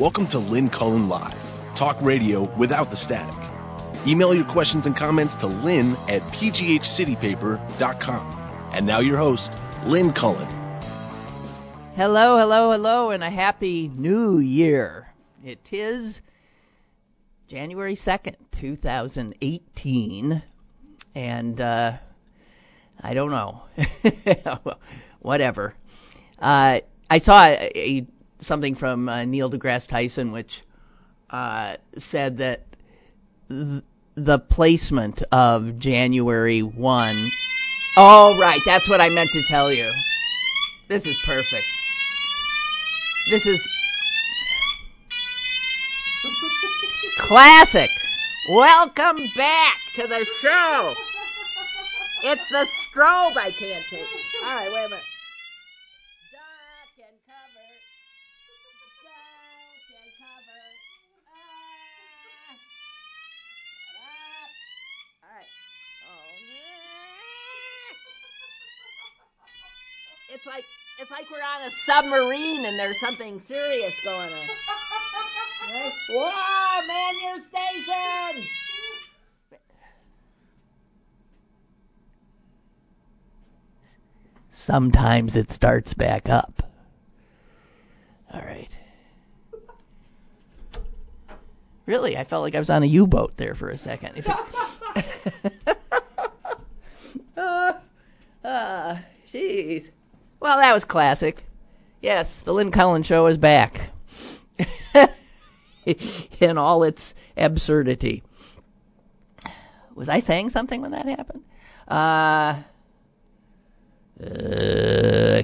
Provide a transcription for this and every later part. Welcome to Lynn Cullen Live, talk radio without the static. Email your questions and comments to lynn@pghcitypaper.com. And now your host, Lynn Cullen. Hello, hello, hello, and a happy new year. It is January 2nd, 2018, and I don't know. Whatever. I saw something from Neil deGrasse Tyson, which said that the placement of January 1. Oh, right, that's what I meant to tell you. This is perfect. This is classic. Welcome back to the show. It's the strobe I can't take. All right, wait a minute. It's like we're on a submarine and there's something serious going on. Right? Whoa, man, your station! Sometimes it starts back up. All right. Really, I felt like I was on a U-boat there for a second. Jeez. Well, that was classic. Yes, the Lynn Cullen Show is back in all its absurdity. Was I saying something when that happened? I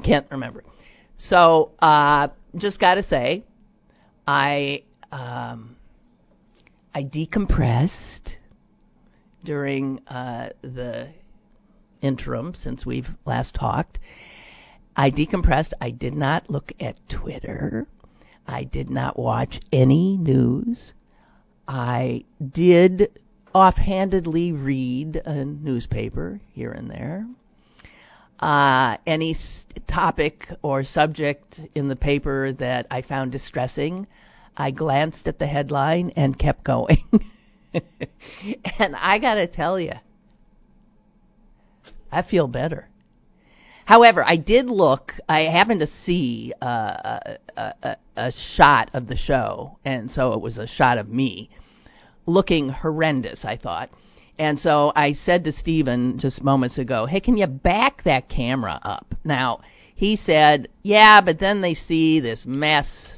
can't remember. So, just got to say, I decompressed during the interim since we've last talked. I decompressed. I did not look at Twitter. I did not watch any news. I did offhandedly read a newspaper here and there. Any topic or subject in the paper that I found distressing, I glanced at the headline and kept going. And I got to tell you, I feel better. However, I did look. I happened to see a shot of the show, and so it was a shot of me looking horrendous, I thought. And so I said to Stephen just moments ago, hey, can you back that camera up? Now, he said, yeah, but then they see this mess.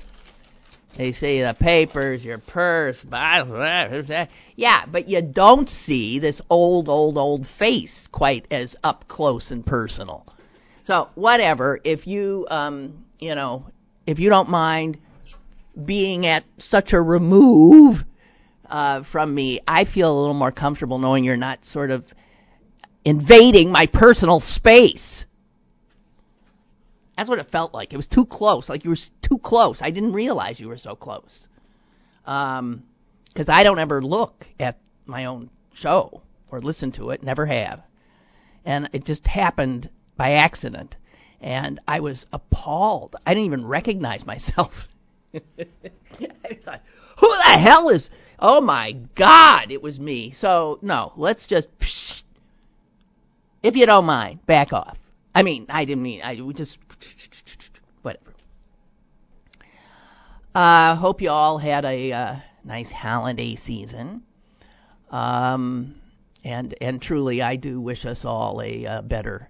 They see the papers, your purse, blah, blah, blah. Yeah, but you don't see this old face quite as up close and personal. So whatever, if you, if you don't mind being at such a remove from me, I feel a little more comfortable knowing you're not sort of invading my personal space. That's what it felt like. It was too close, like you were too close. I didn't realize you were so close. 'Cause I don't ever look at my own show or listen to it, never have. And it just happened by accident, and I was appalled. I didn't even recognize myself. I thought, who the hell is, oh my God, it was me. So, no, let's just, psh, if you don't mind, back off. I mean, I didn't mean, I would just, whatever. Hope you all had a nice holiday season. And truly, I do wish us all a better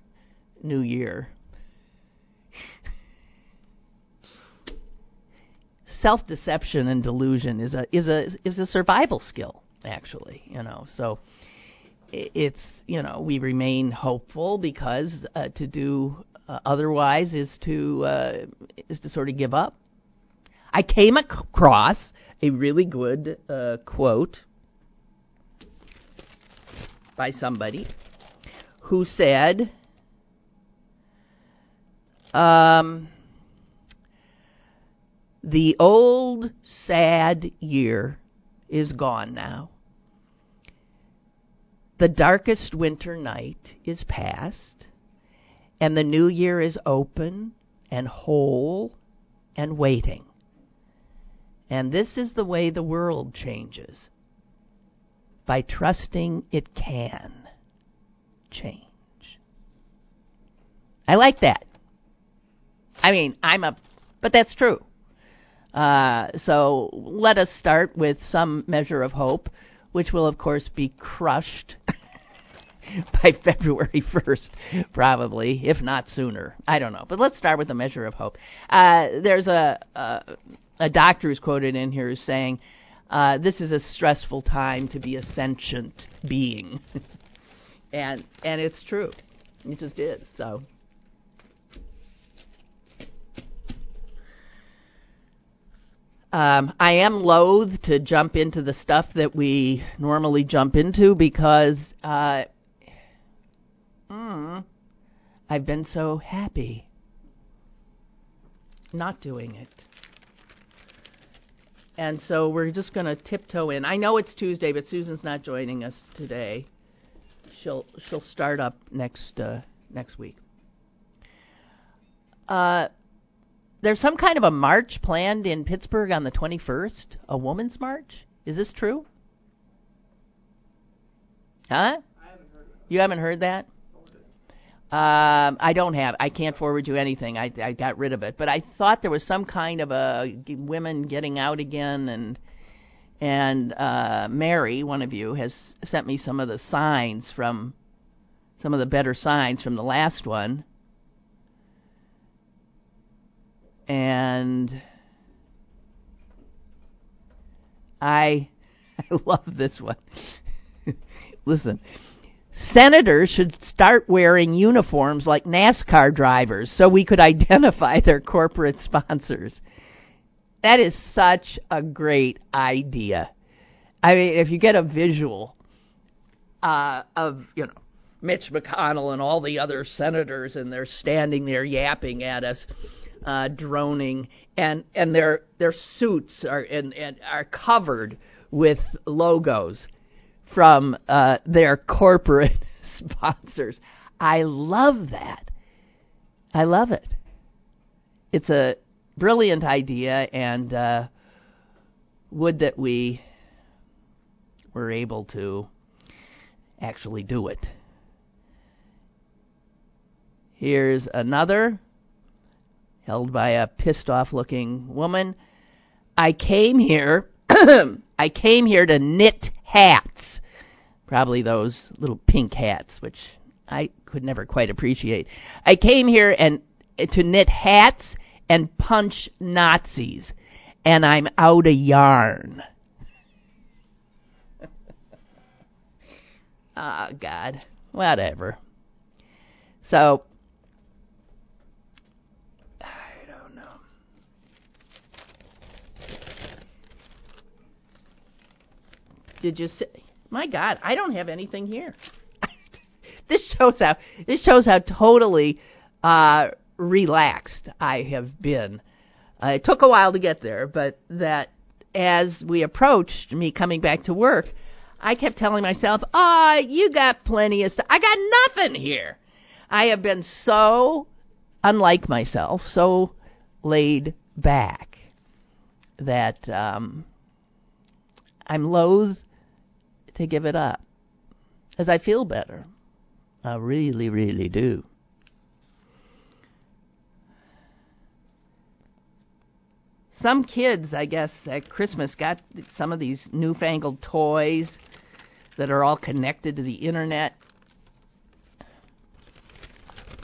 New Year. Self-deception and delusion is a survival skill, actually, so it's, we remain hopeful because to do otherwise is to sort of give up. I came across a really good quote by somebody who said, the old sad year is gone now. The darkest winter night is past, and the new year is open and whole and waiting. And this is the way the world changes, by trusting it can change. I like that. I mean, but that's true. So let us start with some measure of hope, which will, of course, be crushed by February 1st, probably, if not sooner. I don't know. But let's start with a measure of hope. There's a doctor who's quoted in here as saying, this is a stressful time to be a sentient being. and it's true. It just is. So I am loath to jump into the stuff that we normally jump into because I've been so happy not doing it. And so we're just going to tiptoe in. I know it's Tuesday, but Susan's not joining us today. She'll start up next week. There's some kind of a march planned in Pittsburgh on the 21st, a woman's march. Is this true? Huh? I haven't heard that. You haven't heard that? I don't have. I can't forward you anything. I got rid of it. But I thought there was some kind of a women getting out again, and Mary, one of you, has sent me some of the better signs from the last one. And I love this one. Listen. Senators should start wearing uniforms like NASCAR drivers so we could identify their corporate sponsors. That is such a great idea. I mean, if you get a visual of, Mitch McConnell and all the other senators, and they're standing there yapping at us, droning, and their suits are covered with logos from their corporate sponsors. I love that. I love it. It's a brilliant idea, and would that we were able to actually do it. Here's another, held by a pissed-off-looking woman. I came here to knit hats. Probably those little pink hats, which I could never quite appreciate. I came here to knit hats and punch Nazis, and I'm out of yarn. Oh, God. Whatever. So, I don't know. Did you say... My God, I don't have anything here. This shows how totally relaxed I have been. It took a while to get there, but that as we approached me coming back to work, I kept telling myself, you got plenty of stuff. I got nothing here. I have been so unlike myself, so laid back, that I'm loath to give it up, as I feel better. I really, really do. Some kids, I guess, at Christmas got some of these newfangled toys that are all connected to the internet.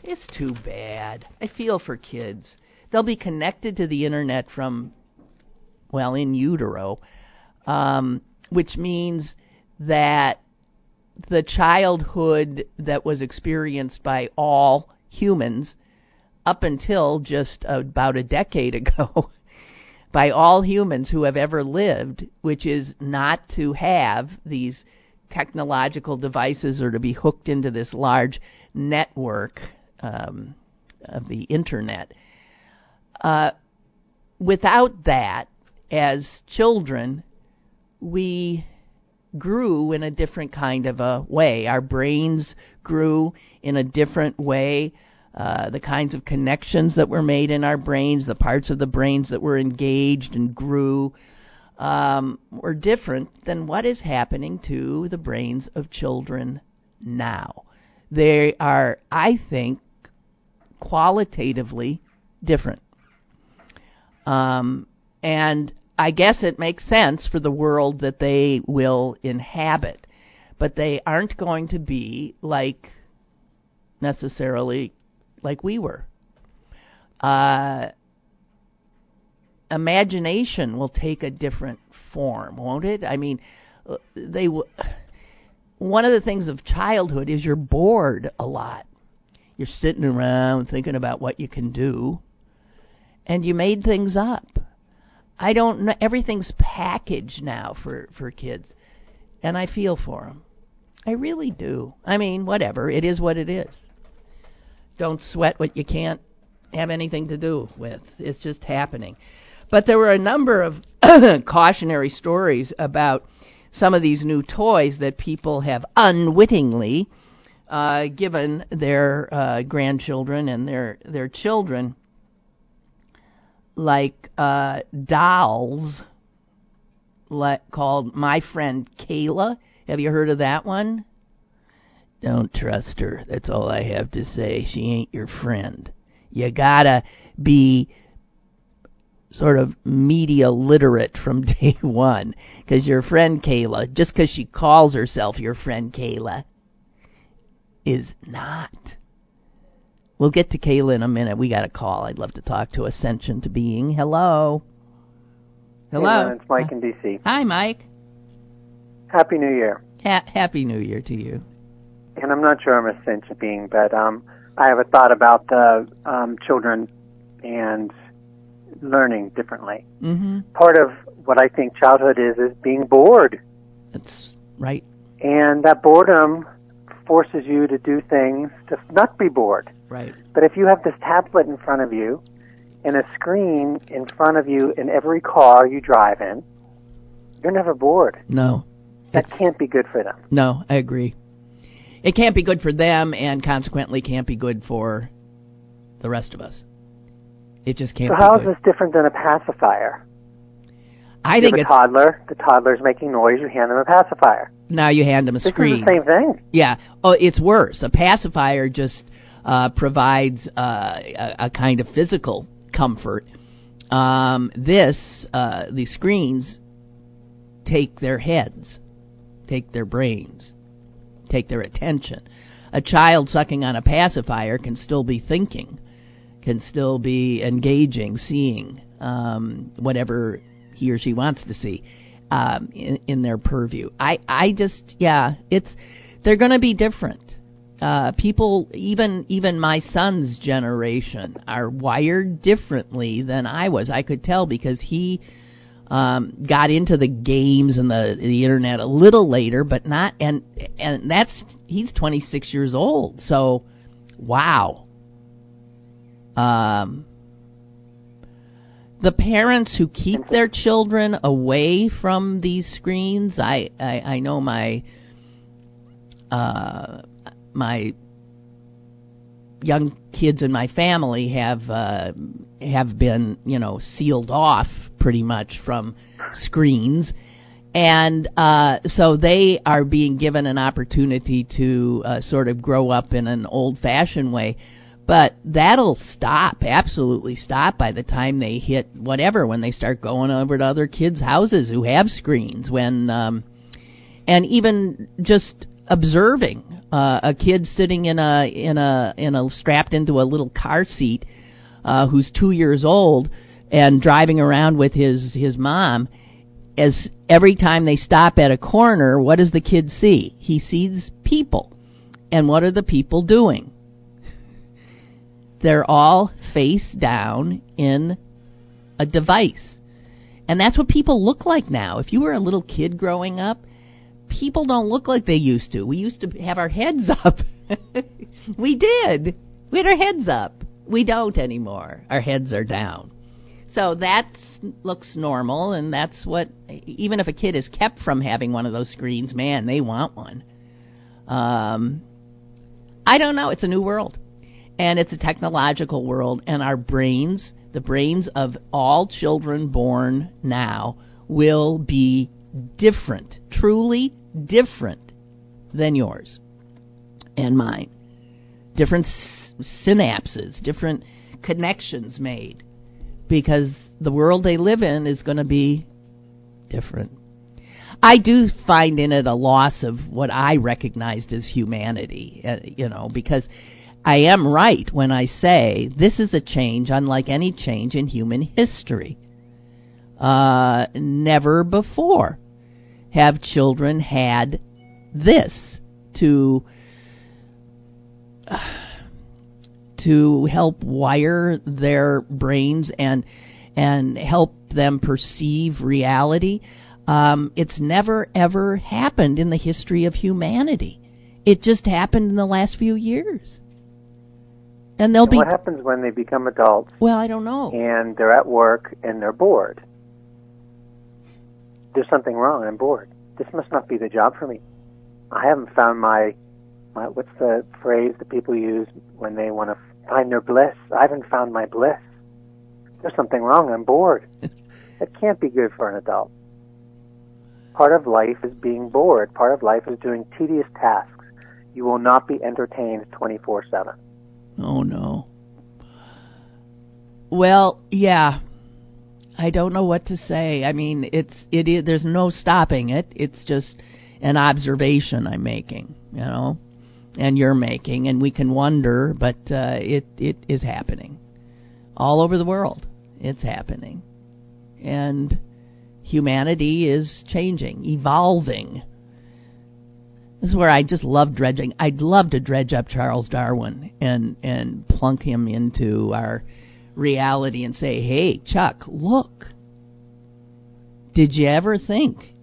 It's too bad. I feel for kids. They'll be connected to the internet from, well, in utero, which means that the childhood that was experienced by all humans up until just about a decade ago by all humans who have ever lived, which is not to have these technological devices or to be hooked into this large network of the internet. Without that, as children, we grew in a different kind of a way. Our brains grew in a different way. The kinds of connections that were made in our brains, the parts of the brains that were engaged and grew, were different than what is happening to the brains of children now. They are, I think, qualitatively different. And I guess it makes sense for the world that they will inhabit, but they aren't going to be like necessarily like we were. Imagination will take a different form, won't it? I mean, one of the things of childhood is you're bored a lot. You're sitting around thinking about what you can do, and you made things up. I don't know. Everything's packaged now for kids, and I feel for them. I really do. I mean, whatever. It is what it is. Don't sweat what you can't have anything to do with. It's just happening. But there were a number of cautionary stories about some of these new toys that people have unwittingly given their grandchildren and their children, like dolls called My Friend Kayla. Have you heard of that one? Don't trust her. That's all I have to say. She ain't your friend. You gotta be sort of media literate from day one, because your friend Kayla, just because she calls herself your friend Kayla, is not. We'll get to Kayla in a minute. We got a call. I'd love to talk to Ascension to Being. Hello. Hello. Hey, it's Mike in D.C. Hi, Mike. Happy New Year. Happy New Year to you. And I'm not sure I'm Ascension to Being, but I have a thought about the children and learning differently. Mm-hmm. Part of what I think childhood is being bored. That's right. And that boredom forces you to do things to not be bored. Right. But if you have this tablet in front of you and a screen in front of you in every car you drive in, you're never bored. No. That can't be good for them. No, I agree. It can't be good for them, and consequently can't be good for the rest of us. It just can't be good. So how is this different than a pacifier? I think it's... The toddler's making noise, you hand them a pacifier. Now you hand them a screen. It's the same thing. Yeah. Oh, it's worse. A pacifier just provides a kind of physical comfort. These screens take their heads, take their brains, take their attention. A child sucking on a pacifier can still be thinking, can still be engaging, seeing whatever he or she wants to see in their purview. They're going to be different. People, even my son's generation, are wired differently than I was. I could tell because he got into the games and the internet a little later, but not, and that's, he's 26 years old. So, wow. The parents who keep their children away from these screens, I know my young kids in my family have been, sealed off pretty much from screens, and so they are being given an opportunity to sort of grow up in an old-fashioned way. But that'll absolutely stop by the time they hit whatever, when they start going over to other kids' houses who have screens, when and even just observing a kid sitting in a strapped into a little car seat who's 2 years old and driving around with his mom. As every time they stop at a corner, what does the kid see? He sees people. And what are the people doing? They're all face down in a device. And that's what people look like now. If you were a little kid growing up, people don't look like they used to. We used to have our heads up. We did. We had our heads up. We don't anymore. Our heads are down. So that looks normal, and that's what, even if a kid is kept from having one of those screens, man, they want one. I don't know. It's a new world. And it's a technological world, and the brains of all children born now will be different, truly different than yours and mine. Different synapses, different connections made, because the world they live in is going to be different. I do find in it a loss of what I recognized as humanity, because I am right when I say this is a change unlike any change in human history. Never before have children had this to help wire their brains and help them perceive reality. It's never, ever happened in the history of humanity. It just happened in the last few years. And what happens when they become adults? Well, I don't know. And they're at work and they're bored. There's something wrong. I'm bored. This must not be the job for me. I haven't found my what's the phrase that people use when they want to find their bliss? I haven't found my bliss. There's something wrong. I'm bored. That can't be good for an adult. Part of life is being bored. Part of life is doing tedious tasks. You will not be entertained 24/7. Oh, no. Well, yeah. I don't know what to say. I mean, it is, there's no stopping it. It's just an observation I'm making, and you're making, and we can wonder, but it is happening. All over the world, it's happening. And humanity is changing, evolving. This is where I just love dredging. I'd love to dredge up Charles Darwin and plunk him into our reality and say, hey, Chuck, look. Did you ever think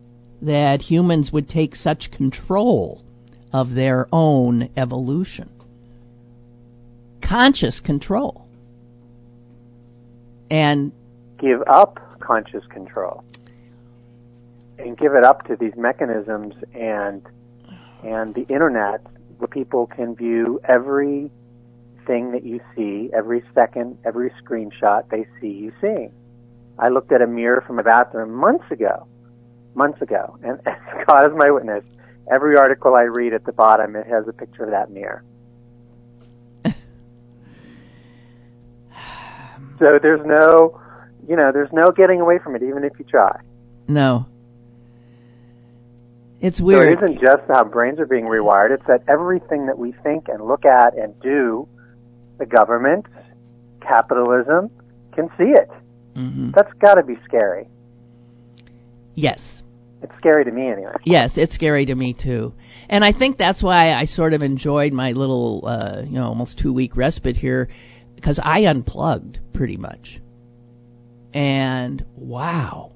that humans would take such control of their own evolution? Conscious control. And give up conscious control. And give it up to these mechanisms and the internet, where people can view everything that you see, every second, every screenshot they see you seeing. I looked at a mirror from my bathroom months ago, and as God is my witness, every article I read at the bottom, it has a picture of that mirror. So there's no getting away from it, even if you try. No. It's weird. So it isn't just how brains are being rewired. It's that everything that we think and look at and do, the government, capitalism, can see it. Mm-hmm. That's got to be scary. Yes. It's scary to me anyway. Yes, it's scary to me too. And I think that's why I sort of enjoyed my little, almost 2-week respite here, because I unplugged pretty much. And wow,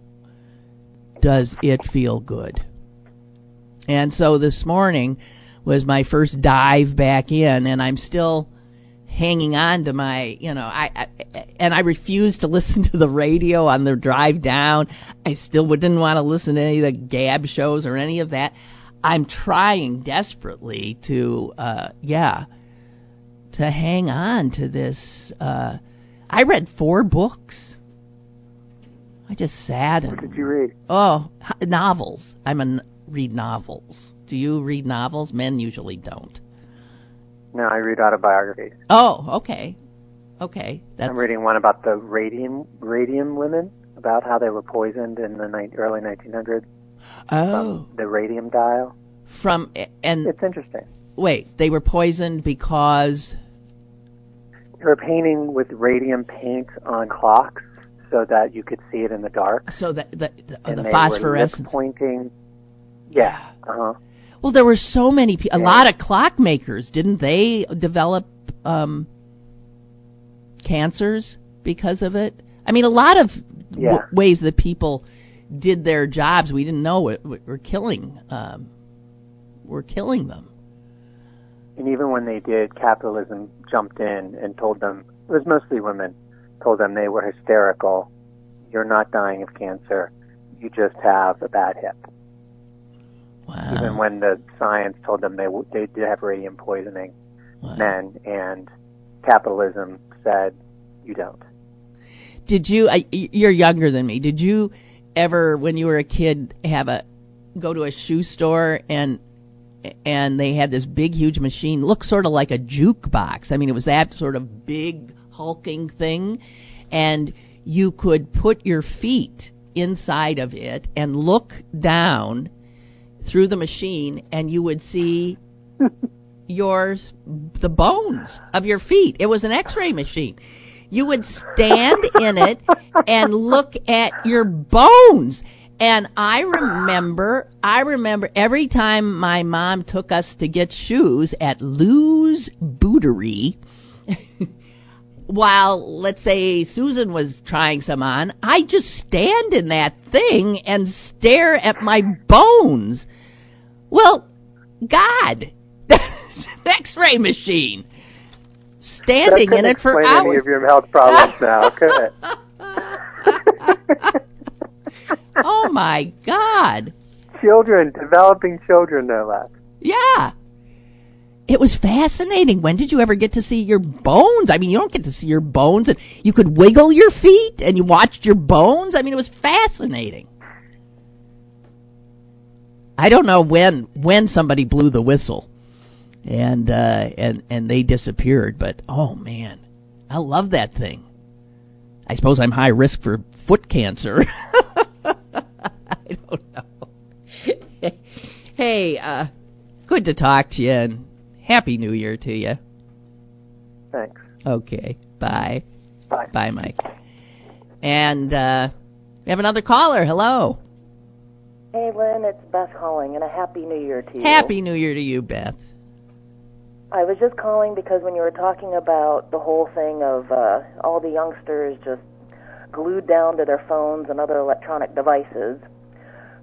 does it feel good. And so this morning was my first dive back in, and I'm still hanging on to my, I refused to listen to the radio on the drive down. I still didn't want to listen to any of the gab shows or any of that. I'm trying desperately to hang on to this. I read 4 books. I just sat and... What did you read? Oh, novels. Read novels. Do you read novels? Men usually don't. No, I read autobiographies. Oh, okay. I'm reading one about the radium women, about how they were poisoned in the early 1900s. Oh, the radium dial. It's interesting. Wait, they were poisoned because they were painting with radium paint on clocks so that you could see it in the dark. So that the phosphorescence pointing. Yeah. Uh-huh. Well, there were so many people. A lot of clockmakers, didn't they develop cancers because of it? I mean, a lot of ways that people did their jobs we didn't know it were killing them. And even when they did, capitalism jumped in and told them, it was mostly women, told them they were hysterical. You're not dying of cancer. You just have a bad hip. Wow. Even when the science told them they did have radium poisoning, wow, men, and capitalism said, you don't. You're younger than me. Did you ever, when you were a kid, have a go to a shoe store and they had this big, huge machine, looked sort of like a jukebox. I mean, it was that sort of big, hulking thing, and you could put your feet inside of it and look down through the machine, and you would see the bones of your feet. It was an X-ray machine. You would stand in it and look at your bones. And I remember every time my mom took us to get shoes at Lou's Bootery, while, let's say, Susan was trying some on, I just stand in that thing and stare at my bones. Well, God, that's an X-ray machine. Standing in it for hours. Any of your health problems now, could it? Oh, my God. Children, developing children, no less. Yeah. It was fascinating. When did you ever get to see your bones? I mean, you don't get to see your bones. And you could wiggle your feet, and you watched your bones. I mean, it was fascinating. I don't know when somebody blew the whistle and they disappeared, but, oh, man, I love that thing. I suppose I'm high risk for foot cancer. I don't know. Hey, good to talk to you, and Happy New Year to you. Thanks. Okay, bye. Bye. Bye, Mike. And we have another caller. Hello. Hey, Lynn, it's Beth calling, and a Happy New Year to you. Happy New Year to you, Beth. I was just calling because when you were talking about the whole thing of all the youngsters just glued down to their phones and other electronic devices.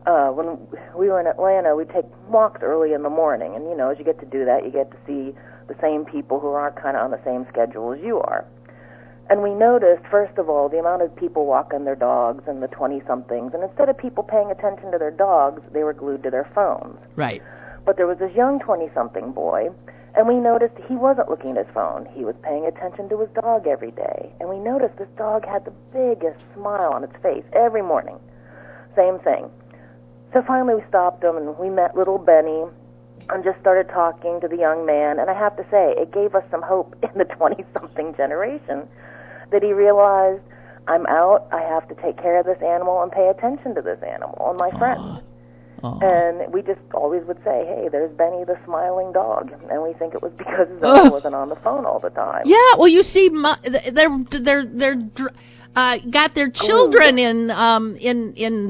When we were in Atlanta, we'd take walks early in the morning, and, you know, as you get to do that, you get to see the same people who aren't kind of on the same schedule as you are. And we noticed, first of all, the amount of people walking their dogs and the 20-somethings, and instead of people paying attention to their dogs, they were glued to their phones. Right. But there was this young 20-something boy, and we noticed he wasn't looking at his phone. He was paying attention to his dog every day. And we noticed this dog had the biggest smile on its face every morning. Same thing. So finally we stopped him, and we met little Benny and just started talking to the young man. And I have to say, it gave us some hope in the 20-something generation that he realized, I'm out, I have to take care of this animal and pay attention to this animal and my friends. Oh. And we just always would say, hey, there's Benny the smiling dog. And we think it was because his owner wasn't on the phone all the time. Yeah, well, you see, they're got their children in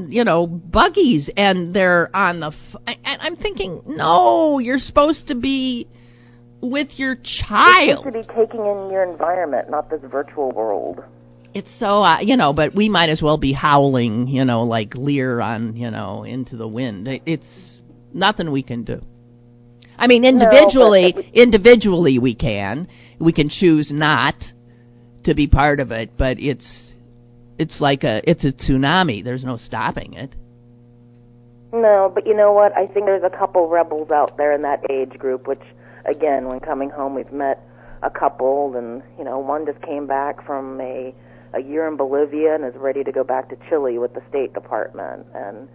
you know, buggies, and they're on the and I'm thinking, no, you're supposed to be with your child. You're supposed to be taking in your environment, not this virtual world. It's so, you know, but we might as well be howling, you know, like Lear on, you know, Into the Wind. It's nothing we can do. I mean, individually we can. We can choose not to be part of it, but it's like it's a tsunami. There's no stopping it. No, but you know what? I think there's a couple rebels out there in that age group, which, again, when coming home, we've met a couple, and, you know, one just came back from a year in Bolivia and is ready to go back to Chile with the State Department, and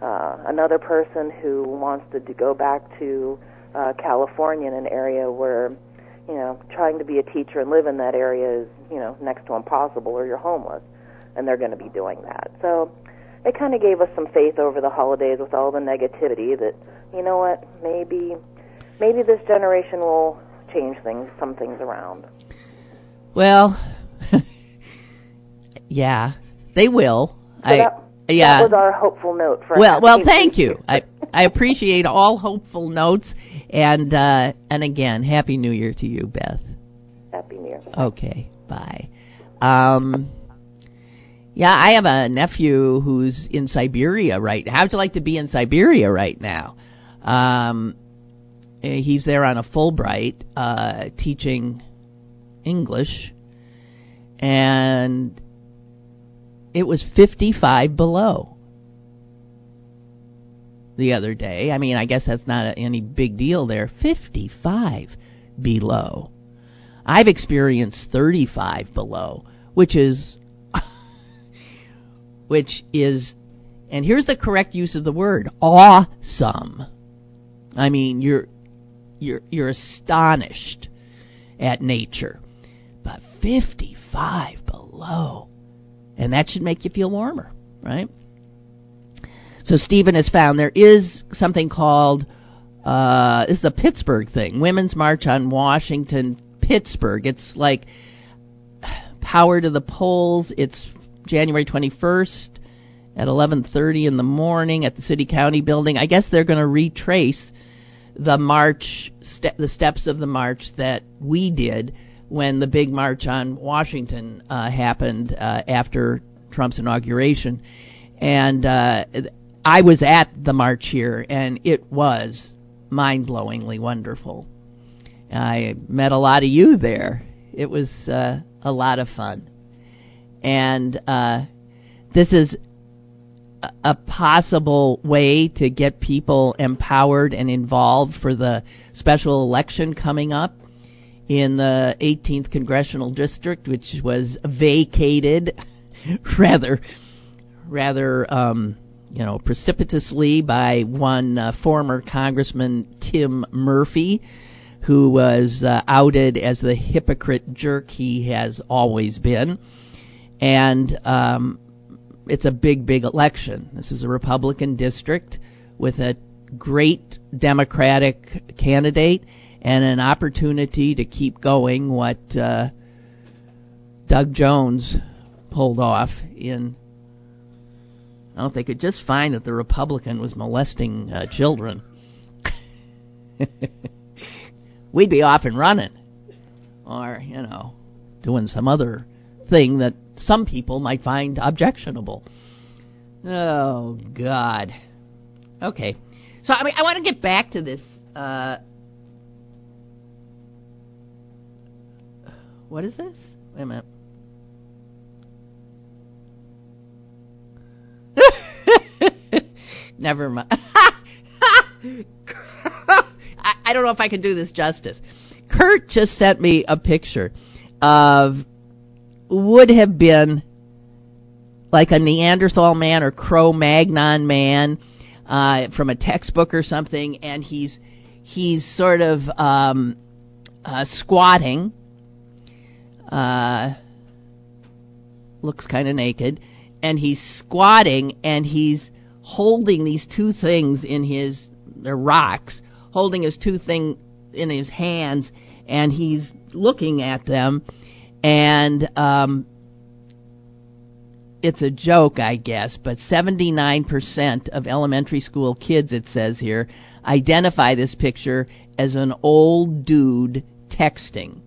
another person who wants to go back to California in an area where, you know, trying to be a teacher and live in that area is, you know, next to impossible, or you're homeless, and they're going to be doing that. So it kind of gave us some faith over the holidays with all the negativity that, you know what, maybe this generation will change things, some things around. Well, yeah, they will. So that was our hopeful note for well, thank you. I appreciate all hopeful notes, and again, Happy New Year to you, Beth. Happy New Year. Okay, bye. Yeah, I have a nephew who's in Siberia right now. How'd you like to be in Siberia right now? He's there on a Fulbright teaching English, and it was 55 below the other day. I mean, I guess that's not any big deal there. 55 below. I've experienced 35 below, which is And here's the correct use of the word, awesome. I mean, you're astonished at nature. But 55 below. And that should make you feel warmer, right? So Stephen has found there is something called, this is a Pittsburgh thing, Women's March on Washington, Pittsburgh. It's like power to the polls. It's January 21st at 11:30 in the morning at the City County Building. I guess they're going to retrace the march, the steps of the march that we did when the big march on Washington happened after Trump's inauguration. And I was at the march here, and it was mind-blowingly wonderful. I met a lot of you there. It was a lot of fun. And this is a possible way to get people empowered and involved for the special election coming up in the 18th Congressional District, which was vacated rather precipitously by one former Congressman, Tim Murphy, who was outed as the hypocrite jerk he has always been. And it's a big, big election. This is a Republican district with a great Democratic candidate and an opportunity to keep going what Doug Jones pulled off in... I don't know, they could just find that the Republican was molesting children. We'd be off and running. Or, doing some other thing that some people might find objectionable. Oh, God. Okay. So, I want to get back to this... what is this? Wait a minute. Never mind. I don't know if I can do this justice. Kurt just sent me a picture of would have been like a Neanderthal man or Cro-Magnon man from a textbook or something, and he's sort of squatting. Looks kind of naked, and he's squatting, and he's holding these two things in his, they're rocks, holding his two things in his hands, and he's looking at them, and it's a joke, I guess, but 79% of elementary school kids, it says here, identify this picture as an old dude texting.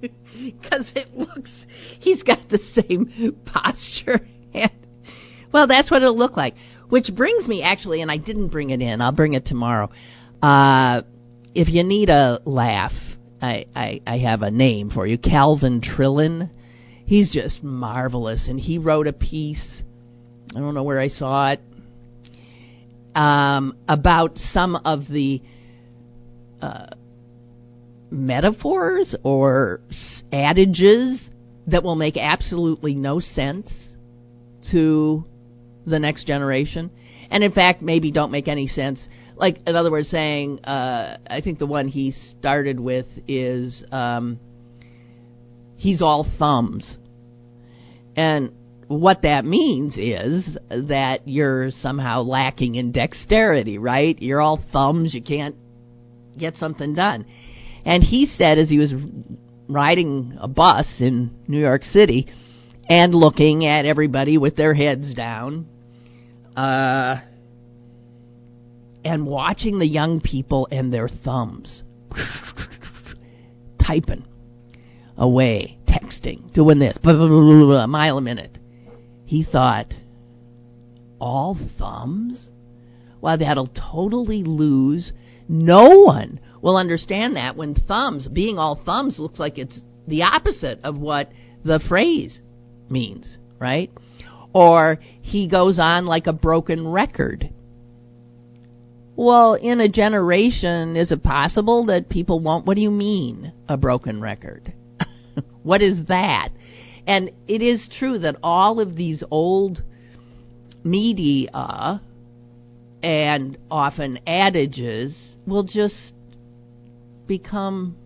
Because it looks, he's got the same posture. And, well, that's what it'll look like. Which brings me, actually, and I didn't bring it in. I'll bring it tomorrow. If you need a laugh, I have a name for you. Calvin Trillin. He's just marvelous. And he wrote a piece, I don't know where I saw it, about some of the... metaphors or adages that will make absolutely no sense to the next generation, and in fact maybe don't make any sense, like in other words saying I think the one he started with is he's all thumbs, and what that means is that you're somehow lacking in dexterity, right? You're all thumbs, you can't get something done. And he said, as he was riding a bus in New York City and looking at everybody with their heads down and watching the young people and their thumbs typing away, texting, doing this, a mile a minute, he thought, all thumbs? Well, that'll totally lose. No one will understand that when thumbs, being all thumbs, looks like it's the opposite of what the phrase means, right? Or he goes on like a broken record. Well, in a generation, is it possible that people won't? What do you mean, a broken record? What is that? And it is true that all of these old media and often adages will just become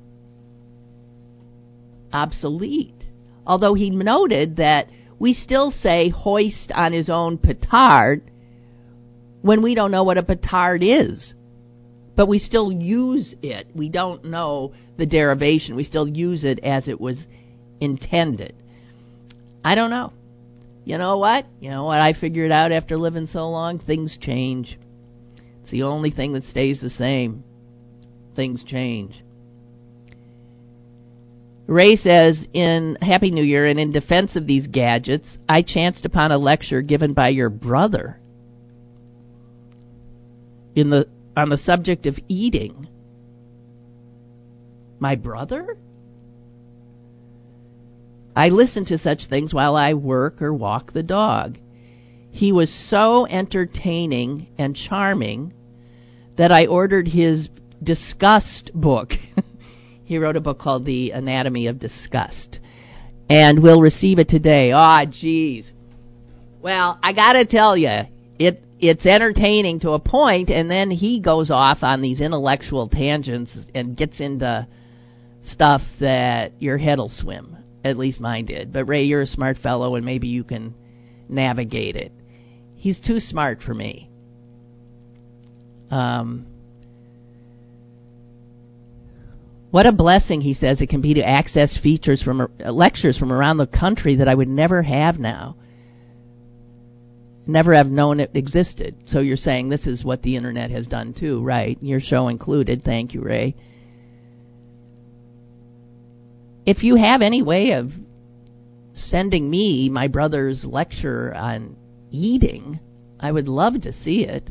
obsolete. Although he noted that we still say hoist on his own petard when we don't know what a petard is. But we still use it. We don't know the derivation. We still use it as it was intended. I don't know. You know what? I figured out after living so long, things change. It's the only thing that stays the same. Things change. Ray says, in Happy New Year, and in defense of these gadgets, I chanced upon a lecture given by your brother on the subject of eating. My brother? I listen to such things while I work or walk the dog. He was so entertaining and charming that I ordered his disgust book. He wrote a book called The Anatomy of Disgust. And we'll receive it today. Ah, geez. Well, I got to tell you, it's entertaining to a point, and then he goes off on these intellectual tangents and gets into stuff that your head will swim. At least mine did. But, Ray, you're a smart fellow, and maybe you can navigate it. He's too smart for me. What a blessing, he says, it can be to access features from lectures from around the country that I would never have now. Never have known it existed. So you're saying this is what the Internet has done too, right? Your show included. Thank you, Ray. If you have any way of sending me my brother's lecture on eating, I would love to see it.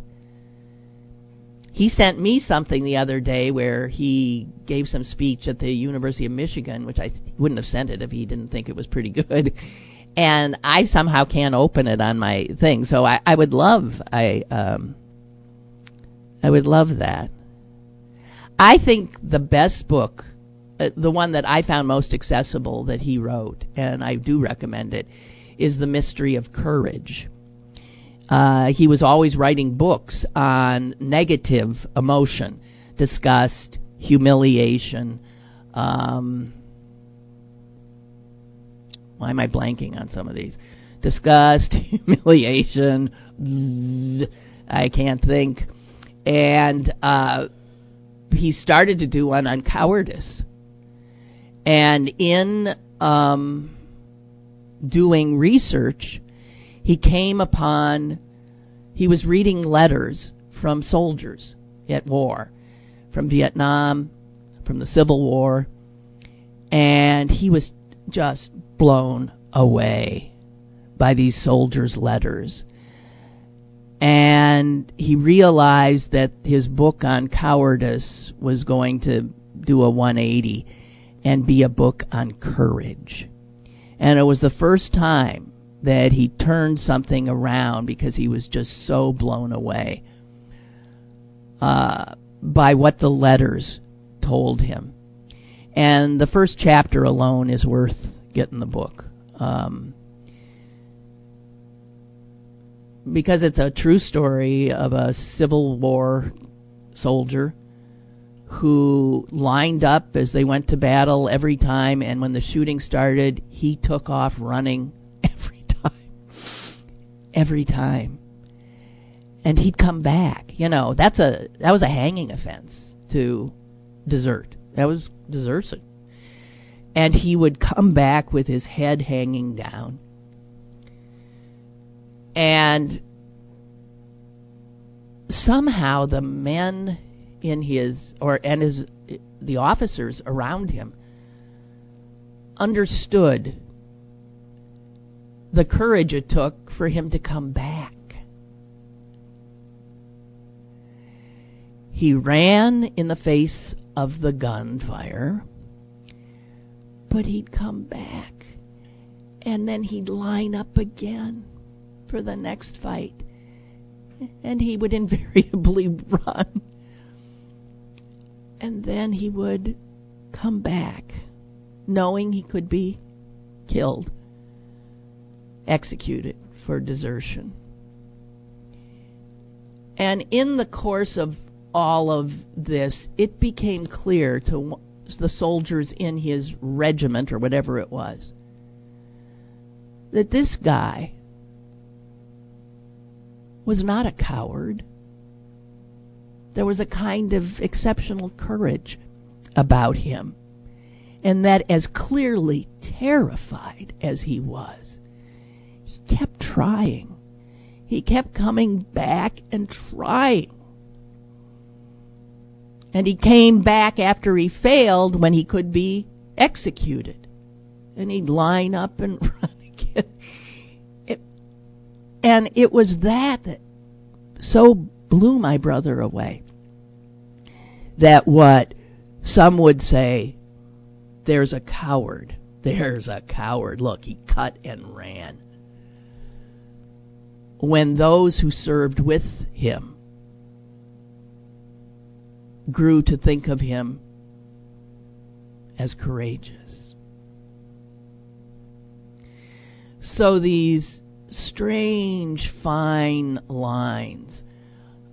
He sent me something the other day where he gave some speech at the University of Michigan, which I wouldn't have sent it if he didn't think it was pretty good. And I somehow can't open it on my thing, so I would love that. I think the best book, the one that I found most accessible that he wrote, and I do recommend it, is The Mystery of Courage. He was always writing books on negative emotion, disgust, humiliation. Why am I blanking on some of these? Disgust, humiliation, I can't think. And he started to do one on cowardice. And in doing research, he was reading letters from soldiers at war, from Vietnam, from the Civil War, and he was just blown away by these soldiers' letters. And he realized that his book on cowardice was going to do a 180 and be a book on courage. And it was the first time that he turned something around because he was just so blown away by what the letters told him. And the first chapter alone is worth getting the book. Because it's a true story of a Civil War soldier who lined up as they went to battle every time, and when the shooting started, he took off running every time. And he'd come back. That was a hanging offense to desert. That was desertion. And he would come back with his head hanging down. And somehow the men the officers around him understood the courage it took for him to come back. He ran in the face of the gunfire, but he'd come back, and then he'd line up again for the next fight, and he would invariably run, and then he would come back, knowing he could be killed, executed for desertion. And in the course of all of this, it became clear to the soldiers in his regiment or whatever it was that this guy was not a coward. There was a kind of exceptional courage about him. And that as clearly terrified as he was, he kept trying. He kept coming back and trying. And he came back after he failed when he could be executed. And he'd line up and run again. And it was that so blew my brother away. That what some would say, there's a coward. There's a coward. Look, he cut and ran. When those who served with him grew to think of him as courageous. So these strange, fine lines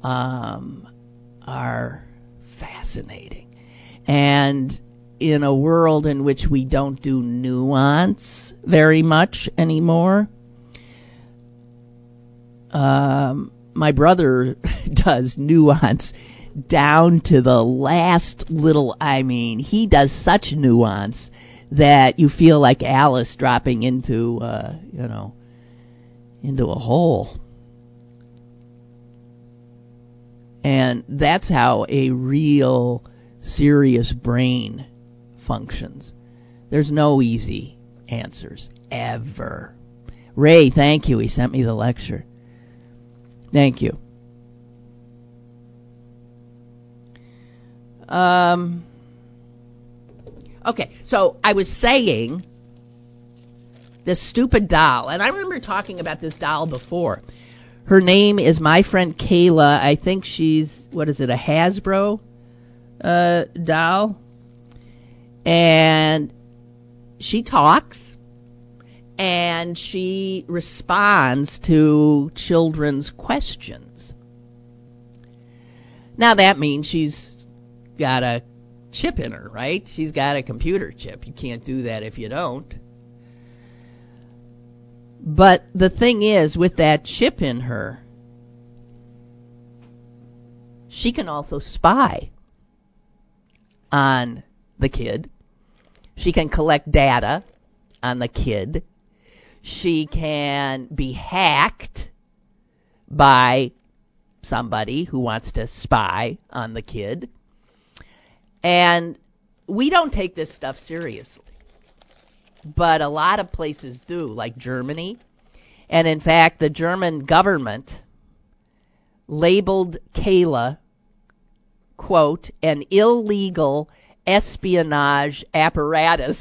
are fascinating. And in a world in which we don't do nuance very much anymore, my brother does nuance down to the last little, I mean, he does such nuance that you feel like Alice dropping into a hole. And that's how a real serious brain functions. There's no easy answers, ever. Ray, thank you. He sent me the lecture. Thank you. Okay, so I was saying this stupid doll, and I remember talking about this doll before. Her name is My Friend Kayla. I think she's, a Hasbro doll? And she talks, and she responds to children's questions. Now that means she's got a chip in her, right? She's got a computer chip. You can't do that if you don't. But the thing is, with that chip in her, she can also spy on the kid. She can collect data on the kid. She can be hacked by somebody who wants to spy on the kid. And we don't take this stuff seriously, but a lot of places do, like Germany. And in fact, the German government labeled Kayla, quote, an illegal espionage apparatus.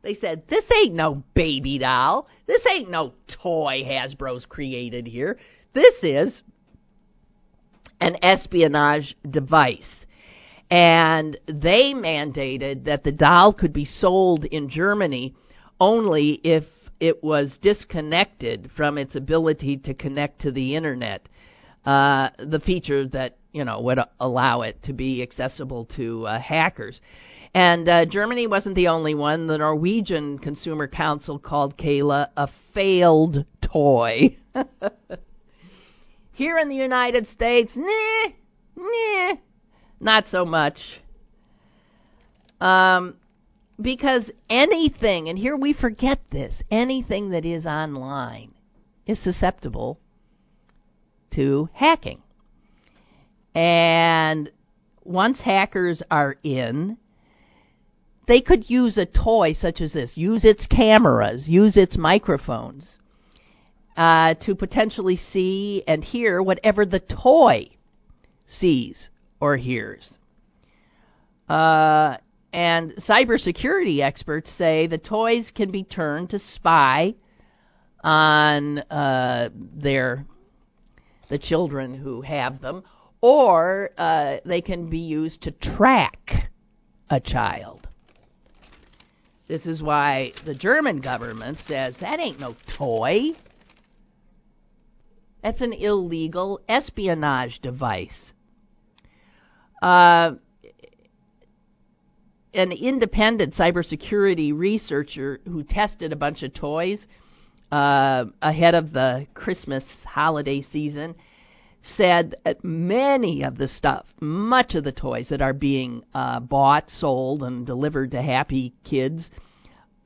They said, this ain't no baby doll. This ain't no toy Hasbro's created here. This is an espionage device. And they mandated that the doll could be sold in Germany only if it was disconnected from its ability to connect to the Internet, the feature that, would allow it to be accessible to hackers. And Germany wasn't the only one. The Norwegian Consumer Council called Kayla a failed toy. Here in the United States, nah. Not so much. Because anything, and here we forget this, anything that is online is susceptible to hacking. And once hackers are in, they could use a toy such as this, use its cameras, use its microphones, to potentially see and hear whatever the toy sees or hears. And cybersecurity experts say the toys can be turned to spy on the children who have them, or they can be used to track a child. This is why the German government says that ain't no toy. That's an illegal espionage device. An independent cybersecurity researcher who tested a bunch of toys ahead of the Christmas holiday season said that many of the stuff, much of the toys that are being bought, sold, and delivered to happy kids,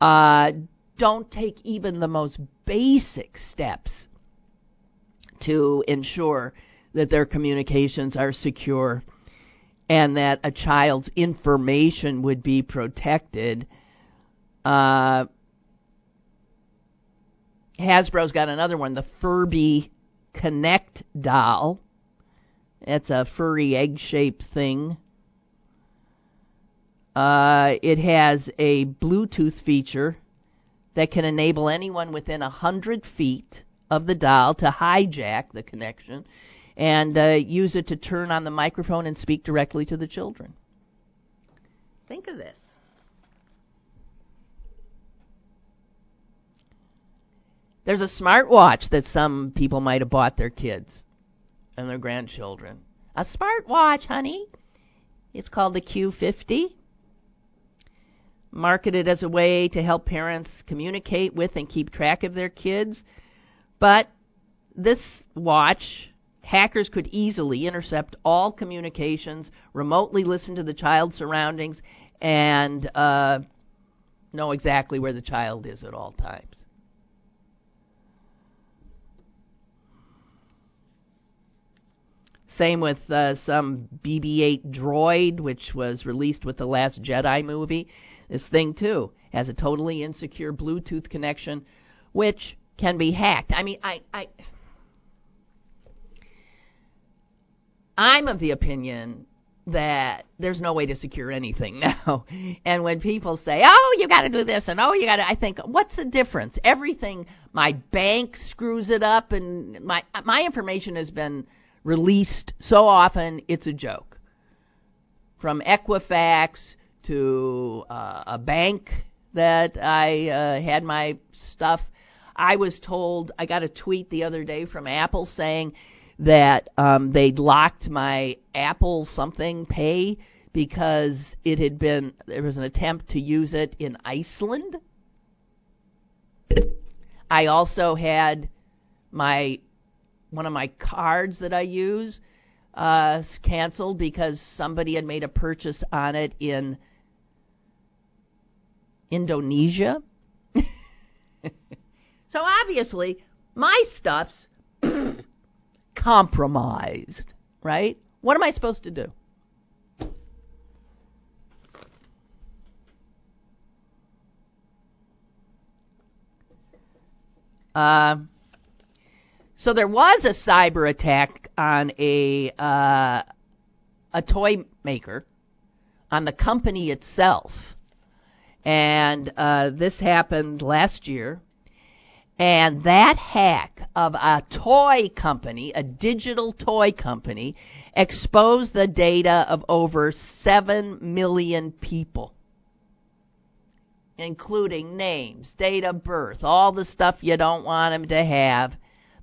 don't take even the most basic steps to ensure that their communications are secure and that a child's information would be protected. Hasbro's got another one, the Furby Connect doll. That's a furry egg-shaped thing. It has a Bluetooth feature that can enable anyone within 100 feet of the doll to hijack the connection and use it to turn on the microphone and speak directly to the children. Think of this. There's a smartwatch that some people might have bought their kids and their grandchildren. A smartwatch, honey. It's called the Q50. Marketed as a way to help parents communicate with and keep track of their kids. But this watch... hackers could easily intercept all communications, remotely listen to the child's surroundings, and know exactly where the child is at all times. Same with some BB-8 droid, which was released with the Last Jedi movie. This thing, too, has a totally insecure Bluetooth connection, which can be hacked. I mean, I'm of the opinion that there's no way to secure anything now. And when people say, oh, you got to do this, and oh, you got to, I think, what's the difference? Everything, my bank screws it up, and my information has been released so often, it's a joke. From Equifax to a bank that I had my stuff. I was told, I got a tweet the other day from Apple saying that they'd locked my Apple something Pay because it had been, there was an attempt to use it in Iceland. I also had one of my cards that I use canceled because somebody had made a purchase on it in Indonesia. So obviously, my stuff's compromised, right? What am I supposed to do? So there was a cyber attack on a toy maker, on the company itself, and this happened last year. And that hack of a toy company, a digital toy company, exposed the data of over 7 million people, including names, date of birth, all the stuff you don't want them to have,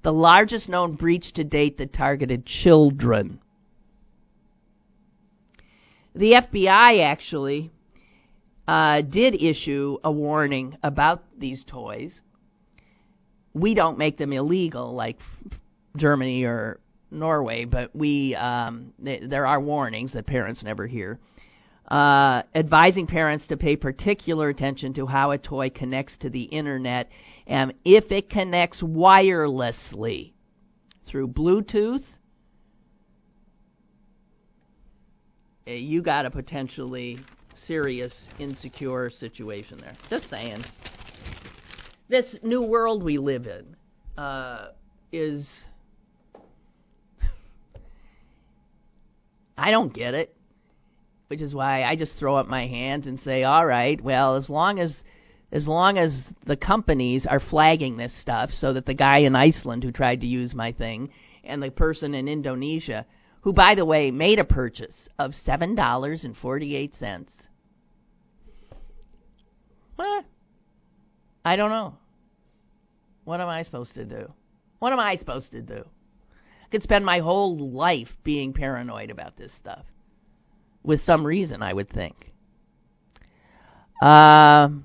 the largest known breach to date that targeted children. The FBI actually did issue a warning about these toys. We don't make them illegal like Germany or Norway, but we there are warnings that parents never hear, advising parents to pay particular attention to how a toy connects to the internet and if it connects wirelessly through Bluetooth. You got a potentially serious, insecure situation there. Just saying. This new world we live in is, I don't get it, which is why I just throw up my hands and say, all right, well, as long as the companies are flagging this stuff so that the guy in Iceland who tried to use my thing and the person in Indonesia, who, by the way, made a purchase of $7.48, well, I don't know. What am I supposed to do? I could spend my whole life being paranoid about this stuff. With some reason, I would think. Barbara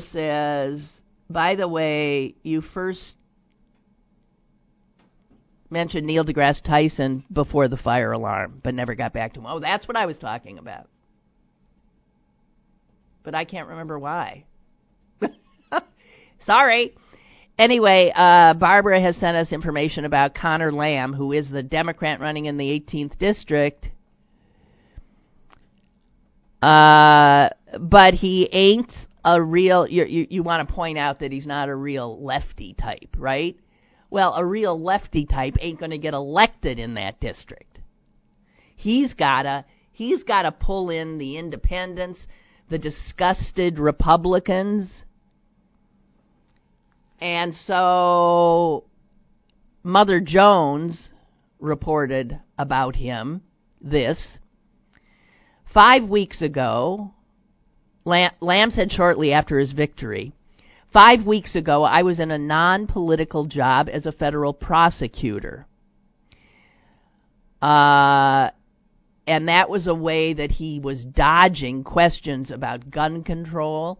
says, by the way, you first mentioned Neil deGrasse Tyson before the fire alarm, but never got back to him. Oh, that's what I was talking about. But I can't remember why. Sorry. Anyway, Barbara has sent us information about Connor Lamb, who is the Democrat running in the 18th district. But he ain't a real... You want to point out that he's not a real lefty type, right? Well, a real lefty type ain't going to get elected in that district. He's got to pull in the independents, the disgusted Republicans. And so Mother Jones reported about him this. 5 weeks ago, Lamb said shortly after his victory, 5 weeks ago, I was in a non-political job as a federal prosecutor. And that was a way that he was dodging questions about gun control,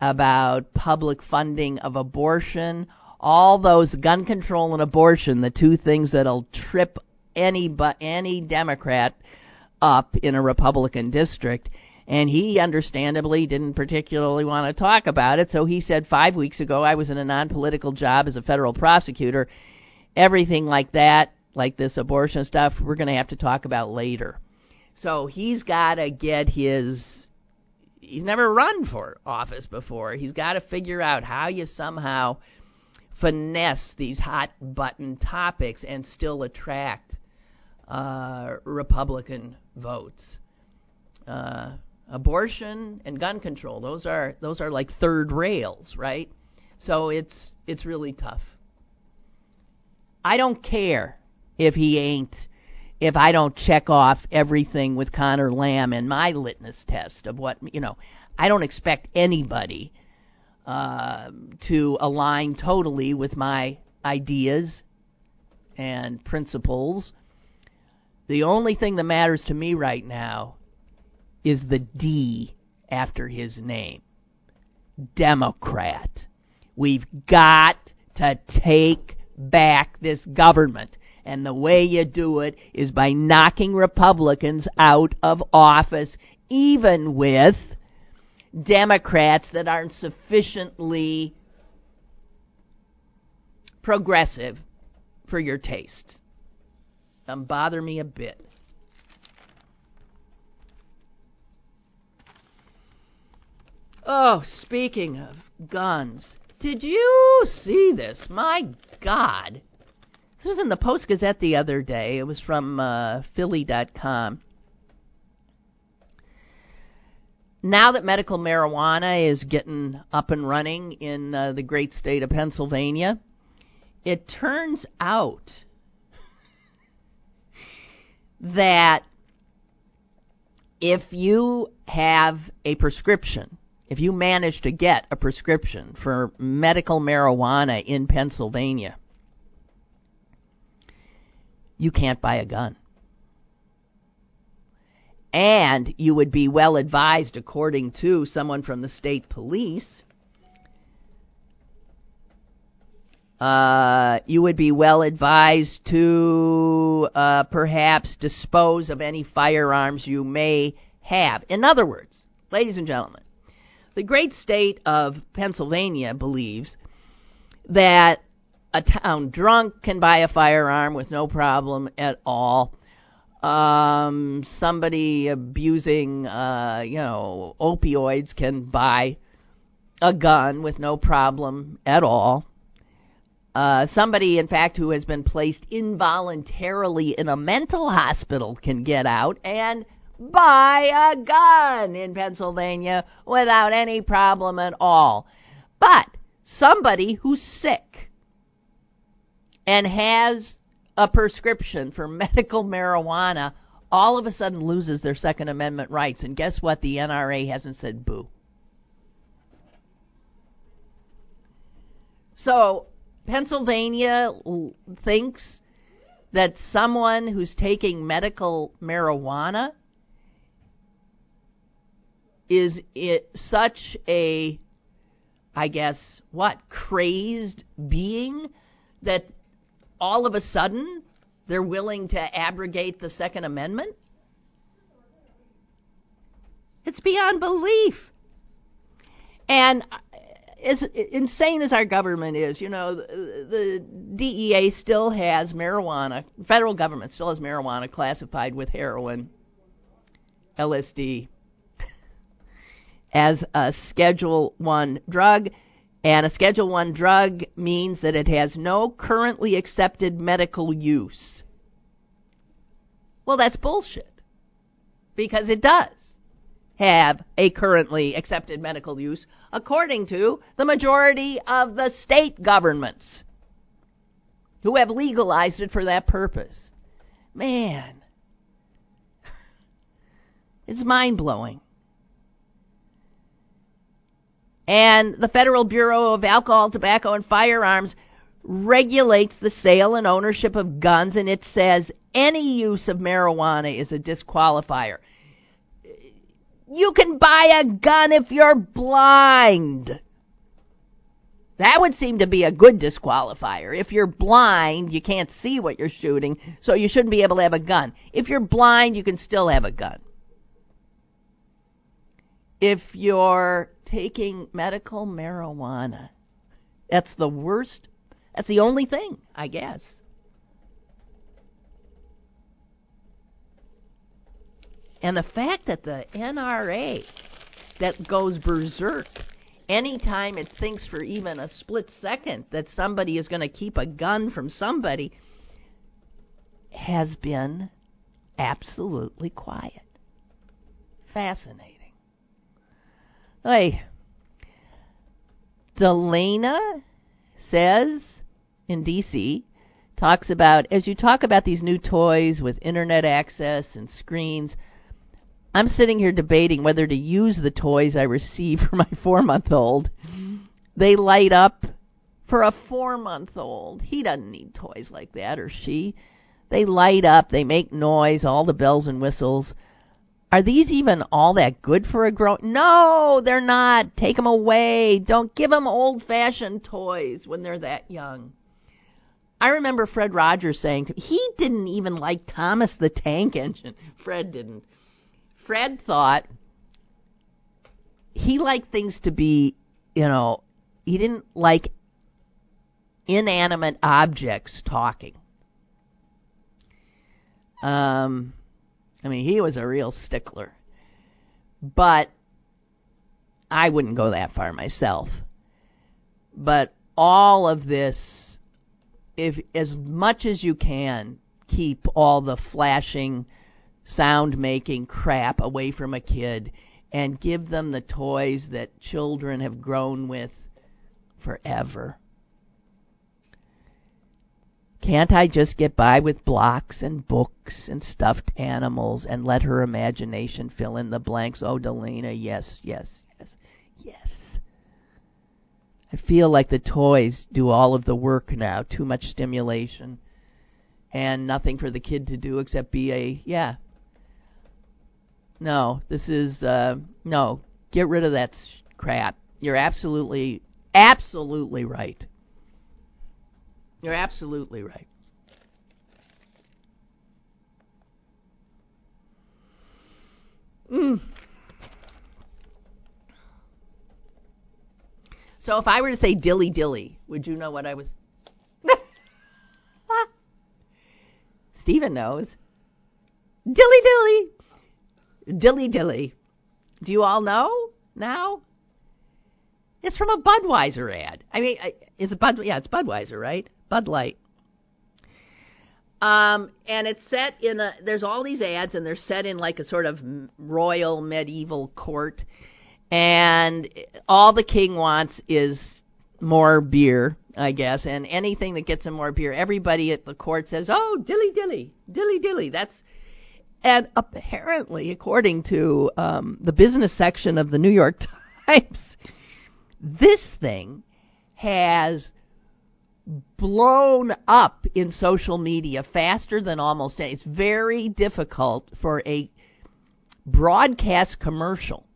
about public funding of abortion, all those gun control and abortion, the two things that'll trip any Democrat up in a Republican district. And he understandably didn't particularly want to talk about it, so he said 5 weeks ago I was in a non-political job as a federal prosecutor. Everything like that, like this abortion stuff, we're going to have to talk about later. So he's got to get he's never run for office before. He's got to figure out how you somehow finesse these hot button topics and still attract Republican votes. Abortion and gun control, those are like third rails, right? So it's really tough. I don't care if I don't check off everything with Connor Lamb in my litmus test of what, I don't expect anybody to align totally with my ideas and principles. The only thing that matters to me right now is the D after his name. Democrat. We've got to take back this government. And the way you do it is by knocking Republicans out of office, even with Democrats that aren't sufficiently progressive for your taste. Doesn't bother me a bit. Oh, speaking of guns, did you see this? My God. This was in the Post-Gazette the other day. It was from Philly.com. Now that medical marijuana is getting up and running in the great state of Pennsylvania, it turns out that if you have a prescription, if you manage to get a prescription for medical marijuana in Pennsylvania, you can't buy a gun. And you would be well advised, according to someone from the state police, to perhaps dispose of any firearms you may have. In other words, ladies and gentlemen, the great state of Pennsylvania believes that a town drunk can buy a firearm with no problem at all. Somebody abusing, opioids can buy a gun with no problem at all. Somebody, in fact, who has been placed involuntarily in a mental hospital can get out and buy a gun in Pennsylvania without any problem at all. But somebody who's sick and has a prescription for medical marijuana all of a sudden loses their Second Amendment rights. And guess what? The NRA hasn't said boo. So Pennsylvania thinks that someone who's taking medical marijuana is such a, I guess, what, crazed being that all of a sudden they're willing to abrogate the Second Amendment? It's beyond belief. And as insane as our government is, you know, the DEA still has marijuana, federal government still has marijuana classified with heroin, LSD, as a Schedule I drug. And a Schedule I drug means that it has no currently accepted medical use. Well, that's bullshit, because it does have a currently accepted medical use, according to the majority of the state governments who have legalized it for that purpose. Man, it's mind-blowing. And the Federal Bureau of Alcohol, Tobacco, and Firearms regulates the sale and ownership of guns, and it says any use of marijuana is a disqualifier. You can buy a gun if you're blind. That would seem to be a good disqualifier. If you're blind, you can't see what you're shooting, so you shouldn't be able to have a gun. If you're blind, you can still have a gun. If you're taking medical marijuana, that's the worst. That's the only thing, I guess. And the fact that the NRA that goes berserk any time it thinks for even a split second that somebody is going to keep a gun from somebody has been absolutely quiet. Fascinating. Hey, Delana says in D.C., talks about, as you talk about these new toys with internet access and screens, I'm sitting here debating whether to use the toys I receive for my 4-month-old. They light up for a 4-month-old. He doesn't need toys like that, or she. They light up, they make noise, all the bells and whistles. Are these even all that good for a grown? No, they're not. Take them away. Don't give them old-fashioned toys when they're that young. I remember Fred Rogers saying to me, he didn't even like Thomas the Tank Engine. Fred didn't. Fred thought he liked things to be, you know, he didn't like inanimate objects talking. I mean, he was a real stickler. But I wouldn't go that far myself. But all of this, if as much as you can, keep all the flashing, sound-making crap away from a kid and give them the toys that children have grown with forever. Can't I just get by with blocks and books and stuffed animals and let her imagination fill in the blanks? Oh, Delana, yes, yes, yes, yes. I feel like the toys do all of the work now. Too much stimulation and nothing for the kid to do except be a, yeah. No, this is, no, get rid of that crap. You're absolutely, absolutely right. You're absolutely right. So if I were to say dilly dilly, would you know what I was? Stephen knows. Dilly dilly. Dilly dilly. Do you all know now? It's from a Budweiser ad. I mean, is it Bud? Yeah, it's Budweiser, right? Bud Light. And it's set in a, there's all these ads, and they're set in like a sort of royal medieval court. And all the king wants is more beer, I guess. And anything that gets him more beer, everybody at the court says, oh, dilly dilly, dilly dilly. That's, and apparently, according to the business section of the New York Times, this thing has blown up in social media faster than almost any. It's very difficult for a broadcast commercial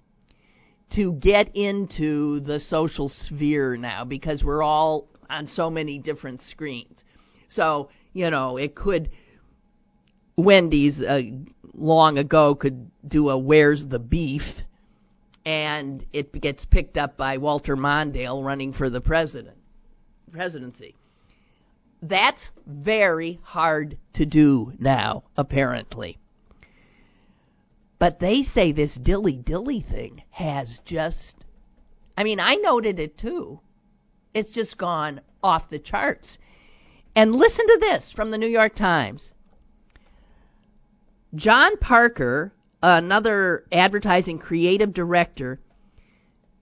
to get into the social sphere now because we're all on so many different screens. So, you know, it could, Wendy's long ago could do a Where's the Beef, and it gets picked up by Walter Mondale running for the presidency. That's very hard to do now, apparently. But they say this dilly-dilly thing has just, I mean, I noted it too. It's just gone off the charts. And listen to this from the New York Times. John Parker, another advertising creative director,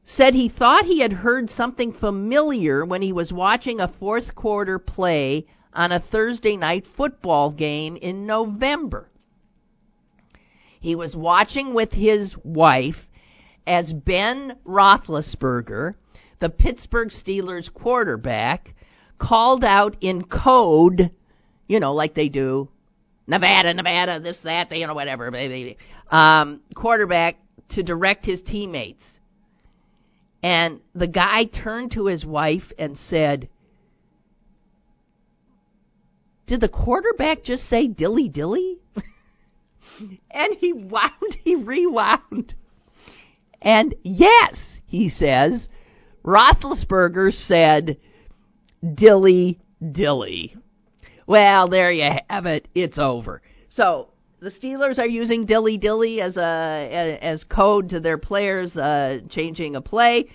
said he thought he had heard something familiar when he was watching a fourth quarter play on a Thursday night football game in November. He was watching with his wife as Ben Roethlisberger, the Pittsburgh Steelers quarterback, called out in code, you know, like they do, Nevada, Nevada, this, that, you know, whatever, quarterback to direct his teammates. And the guy turned to his wife and said, "Did the quarterback just say dilly dilly?" And he rewound. And yes, he says, Roethlisberger said, dilly, dilly. Well, there you have it. It's over. So the Steelers are using dilly, dilly as code to their players changing a play.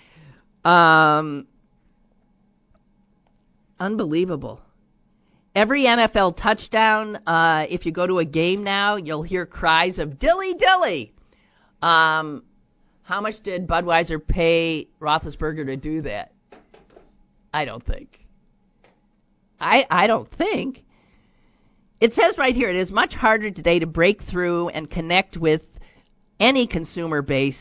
Unbelievable. Every NFL touchdown, if you go to a game now, you'll hear cries of dilly, dilly. How much did Budweiser pay Roethlisberger to do that? I don't think. I don't think. It says right here, it is much harder today to break through and connect with any consumer base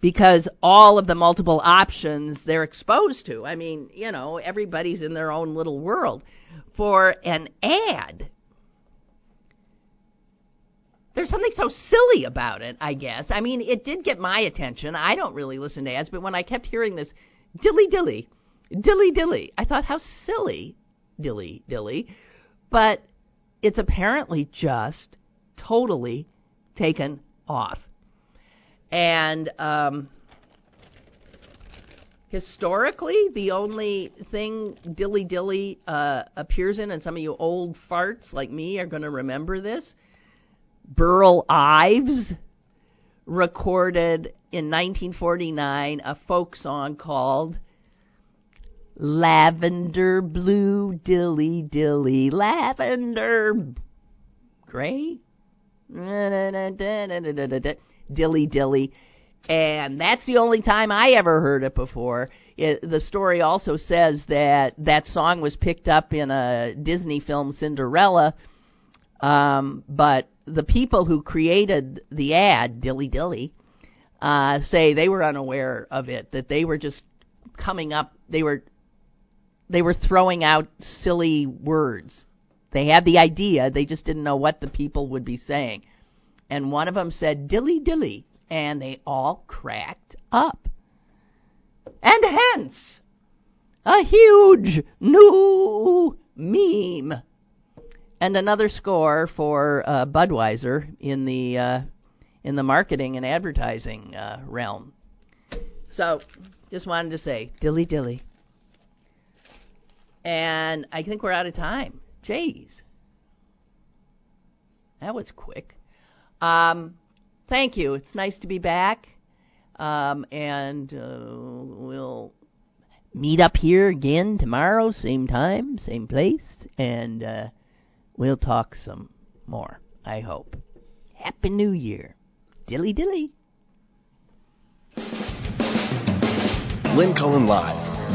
because all of the multiple options they're exposed to. I mean, you know, everybody's in their own little world. For an ad, there's something so silly about it, I guess. I mean, it did get my attention. I don't really listen to ads, but when I kept hearing this, dilly, dilly, dilly, dilly, I thought, how silly, dilly, dilly. But it's apparently just totally taken off. And historically, the only thing dilly-dilly appears in, and some of you old farts like me are going to remember this, Burl Ives recorded in 1949 a folk song called Lavender Blue Dilly Dilly Lavender Gray Dilly Dilly, and that's the only time I ever heard it before. The story also says that that song was picked up in a Disney film, Cinderella, but the people who created the ad, Dilly Dilly, say they were unaware of it, that they were just coming up, they were throwing out silly words. They had the idea, they just didn't know what the people would be saying. And one of them said, dilly, dilly, and they all cracked up. And hence, a huge new meme. And another score for Budweiser in the marketing and advertising realm. So, just wanted to say, dilly, dilly. And I think we're out of time. Jeez. That was quick. Thank you. It's nice to be back. And we'll meet up here again tomorrow, same time, same place, and we'll talk some more, I hope. Happy New Year. Dilly dilly. Lynn Cullen Live,